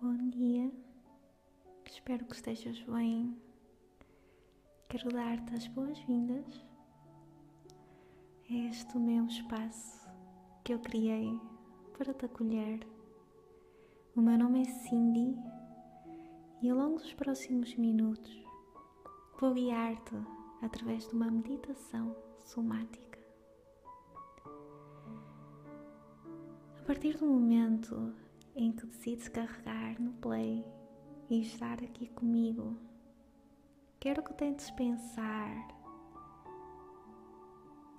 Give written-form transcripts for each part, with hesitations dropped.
Bom dia, espero que estejas bem. Quero dar-te as boas-vindas a este meu espaço que eu criei para te acolher. O meu nome é Cindy e ao longo dos próximos minutos vou guiar-te através de uma meditação somática. A partir do momento em que decides carregar no play e estar aqui comigo, quero que tentes pensar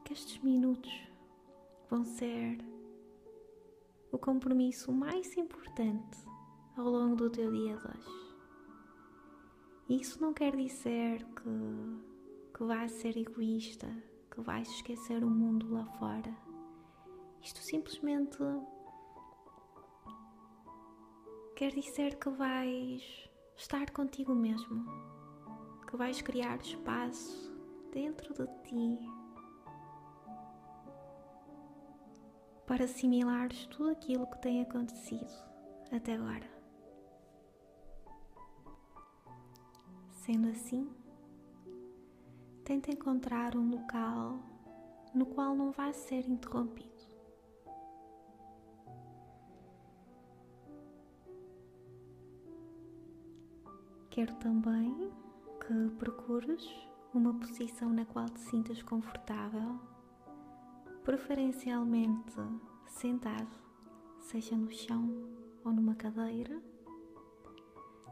que estes minutos vão ser o compromisso mais importante ao longo do teu dia de hoje. Isso não quer dizer que vais ser egoísta, que vais esquecer o mundo lá fora. Isto simplesmente quer dizer que vais estar contigo mesmo, que vais criar espaço dentro de ti para assimilares tudo aquilo que tem acontecido até agora. Sendo assim, tenta encontrar um local no qual não vais ser interrompido. Quero também que procures uma posição na qual te sintas confortável, preferencialmente sentado, seja no chão ou numa cadeira.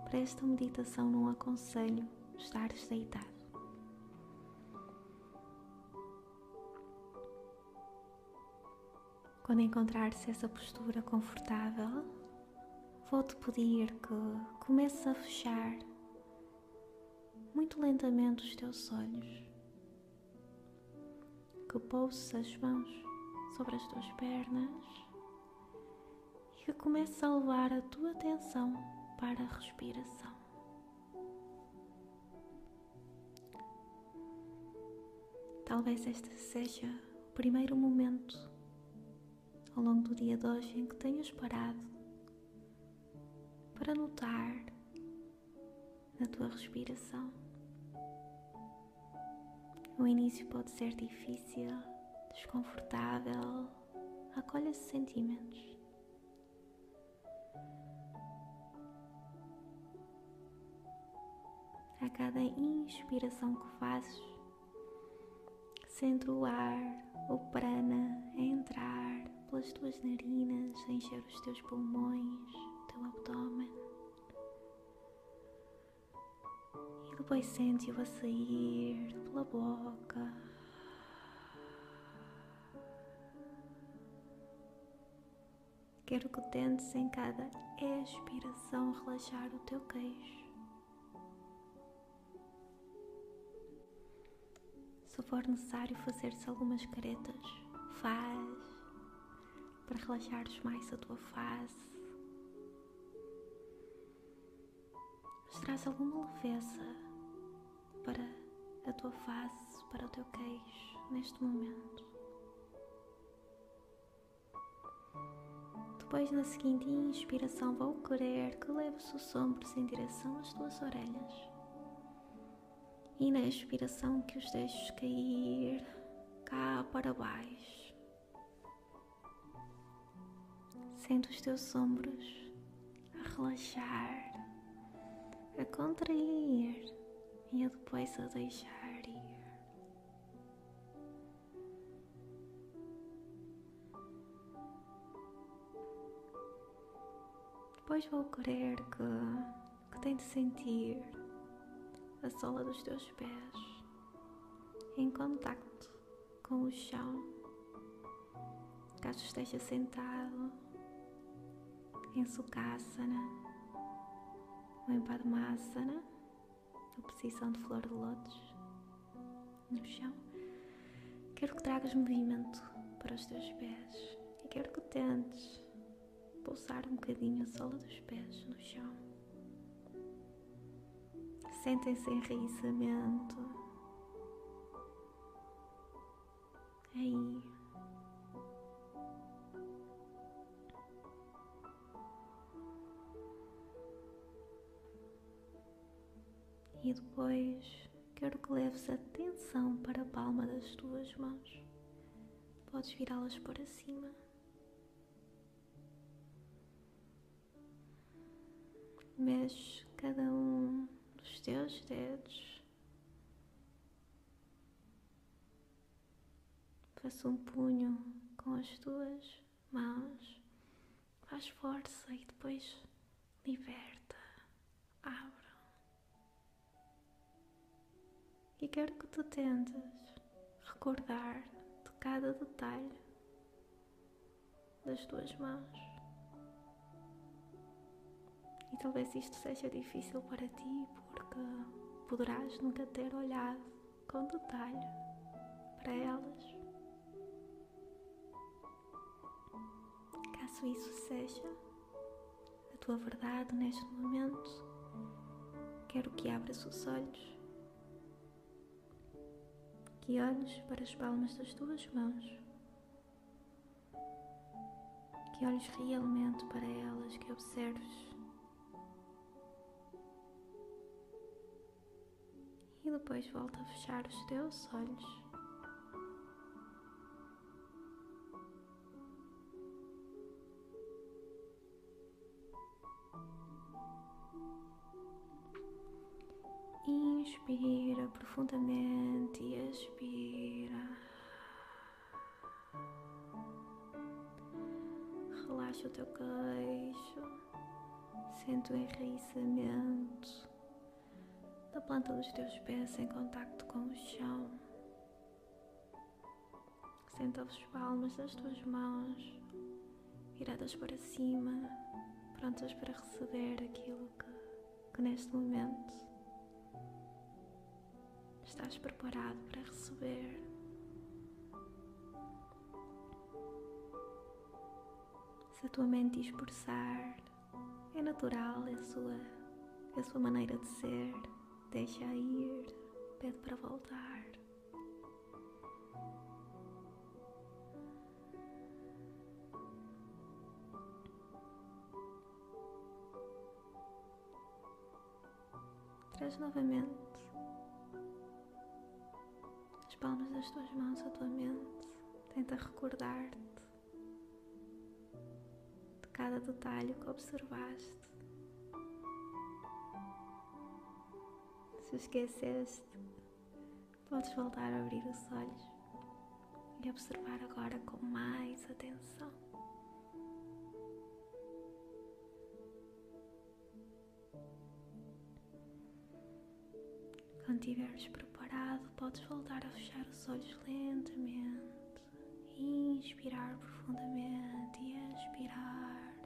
Para esta meditação não aconselho estares deitado. Quando encontrares essa postura confortável, vou-te pedir que comeces a fechar muito lentamente os teus olhos, que pouses as mãos sobre as tuas pernas e que comeces a levar a tua atenção para a respiração. Talvez este seja o primeiro momento ao longo do dia de hoje em que tenhas parado para notar na tua respiração. O início pode ser difícil, desconfortável, acolhe esses sentimentos. A cada inspiração que fazes, sente o ar, o prana a entrar pelas tuas narinas, a encher os teus pulmões, o teu abdômen. E depois sente-o a sair pela boca. Quero que tentes em cada expiração relaxar o teu queixo. Se for necessário fazer-se algumas caretas, faz, para relaxares mais a tua face. Mas traz alguma leveza para a tua face, para o teu queixo, neste momento. Depois, na seguinte inspiração, vou querer que leves os ombros em direção às tuas orelhas. E na expiração que os deixes cair cá para baixo. Sente os teus ombros a relaxar, a contrair e a depois a deixar ir. Depois vou querer que tente sentir a sola dos teus pés em contacto com o chão, caso esteja sentado em sukhasana ou em Padmasana, a posição de flor de lótus no chão. Quero que tragas movimento para os teus pés e quero que tentes pulsar um bocadinho a sola dos pés no chão. Sentem esse enraizamento aí. E depois quero que leves a tensão para a palma das tuas mãos. Podes virá-las para cima. Mexe cada um dos teus dedos. Faça um punho com as tuas mãos. Faz força e depois liberta. Abre. E quero que tu tentes recordar de cada detalhe das tuas mãos. E talvez isto seja difícil para ti, porque poderás nunca ter olhado com detalhe para elas. Caso isso seja a tua verdade neste momento, quero que abras os olhos. E olhes para as palmas das tuas mãos, que olhes realmente para elas, que observes. E depois volta a fechar os teus olhos. Inspira profundamente e expira. Relaxa o teu queixo. Sente o enraizamento da planta dos teus pés em contacto com o chão. Senta as palmas das tuas mãos viradas para cima, prontas para receber aquilo que neste momento estás preparado para receber. Se a tua mente dispersar, é natural, é a sua maneira de ser. Deixa-a ir, pede para voltar. Traz novamente palmas das tuas mãos à tua mente. Tenta recordar-te de cada detalhe que observaste. Se esqueceste, podes voltar a abrir os olhos e observar agora com mais atenção. Quando estiveres preparado, podes voltar a fechar os olhos lentamente, inspirar profundamente e expirar.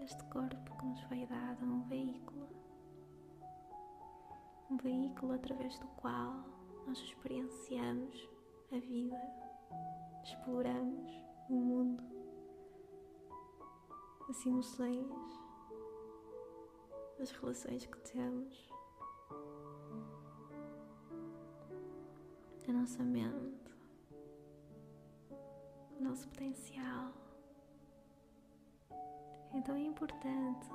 Este corpo que nos foi dado é um veículo através do qual nós experienciamos a vida, exploramos o mundo, as emoções, as relações que temos. A nossa mente, o nosso potencial. Então é importante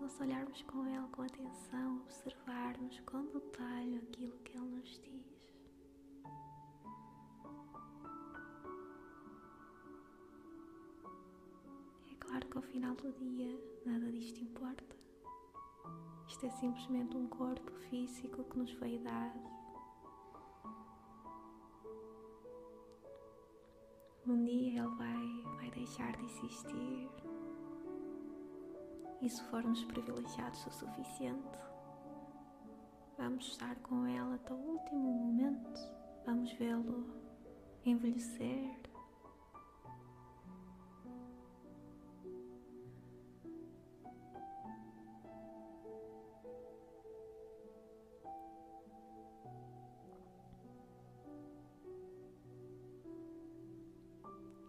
nós olharmos com ele com atenção, observarmos com detalhe aquilo que ele nos diz. Claro que ao final do dia nada disto importa. Isto é simplesmente um corpo físico que nos foi dado. Um dia ele vai deixar de existir. E se formos privilegiados o suficiente, vamos estar com ele até o último momento. Vamos vê-lo envelhecer.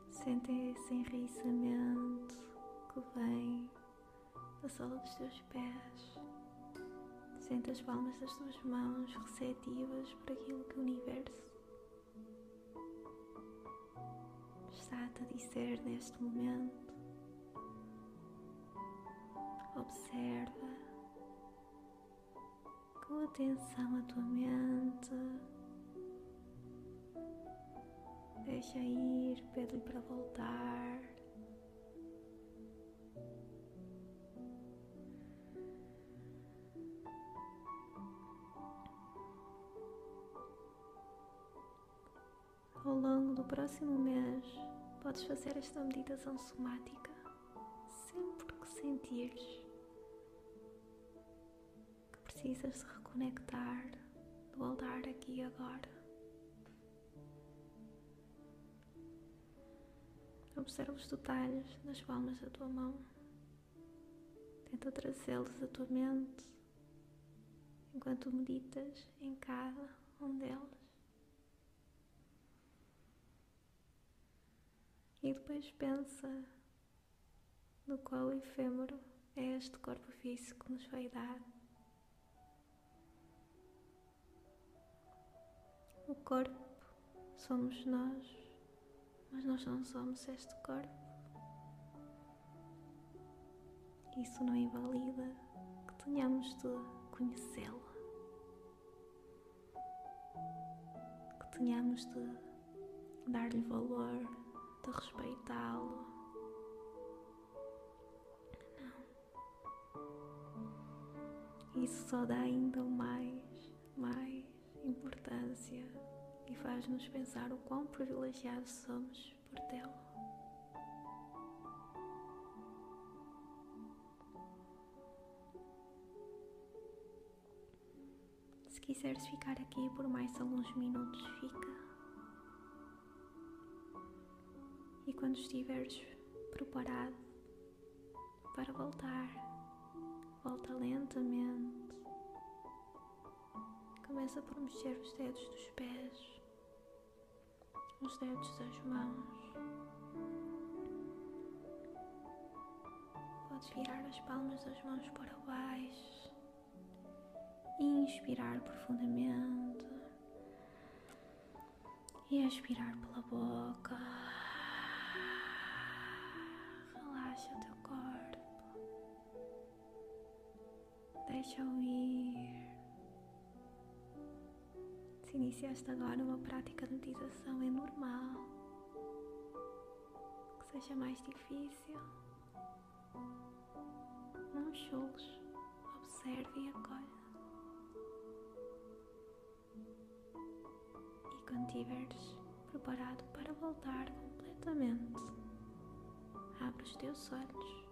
Sente esse enraizamento que vem da sola dos teus pés. Sente as palmas das tuas mãos receptivas para aquilo que o universo está-te a dizer neste momento. Observa com atenção a tua mente. Deixa ir, pede-lhe para voltar. Ao longo do próximo mês, podes fazer esta meditação somática sempre que sentires que precisas se reconectar do altar aqui e agora. Observa os detalhes nas palmas da tua mão. Tenta trazê-los à tua mente enquanto meditas em cada um deles. E depois pensa no qual efêmero é este corpo físico que nos vai dar. O corpo somos nós, mas nós não somos este corpo. Isso não invalida que tenhamos de conhecê-lo, que tenhamos de dar-lhe valor, de respeitá-lo. Não. Isso só dá ainda mais importância e faz-nos pensar o quão privilegiados somos por tê-lo. Se quiseres ficar aqui por mais alguns minutos, fica. E quando estiveres preparado para voltar, volta lentamente. Começa por mexer os dedos dos pés, os dedos das mãos. Podes virar as palmas das mãos para baixo e inspirar profundamente e expirar pela boca. Relaxa o teu corpo, deixa-o ir. Se iniciaste agora uma prática de meditação, é normal que seja mais difícil. Não julgues, observe e acolhe. E quando estiveres preparado para voltar completamente, abre os teus olhos.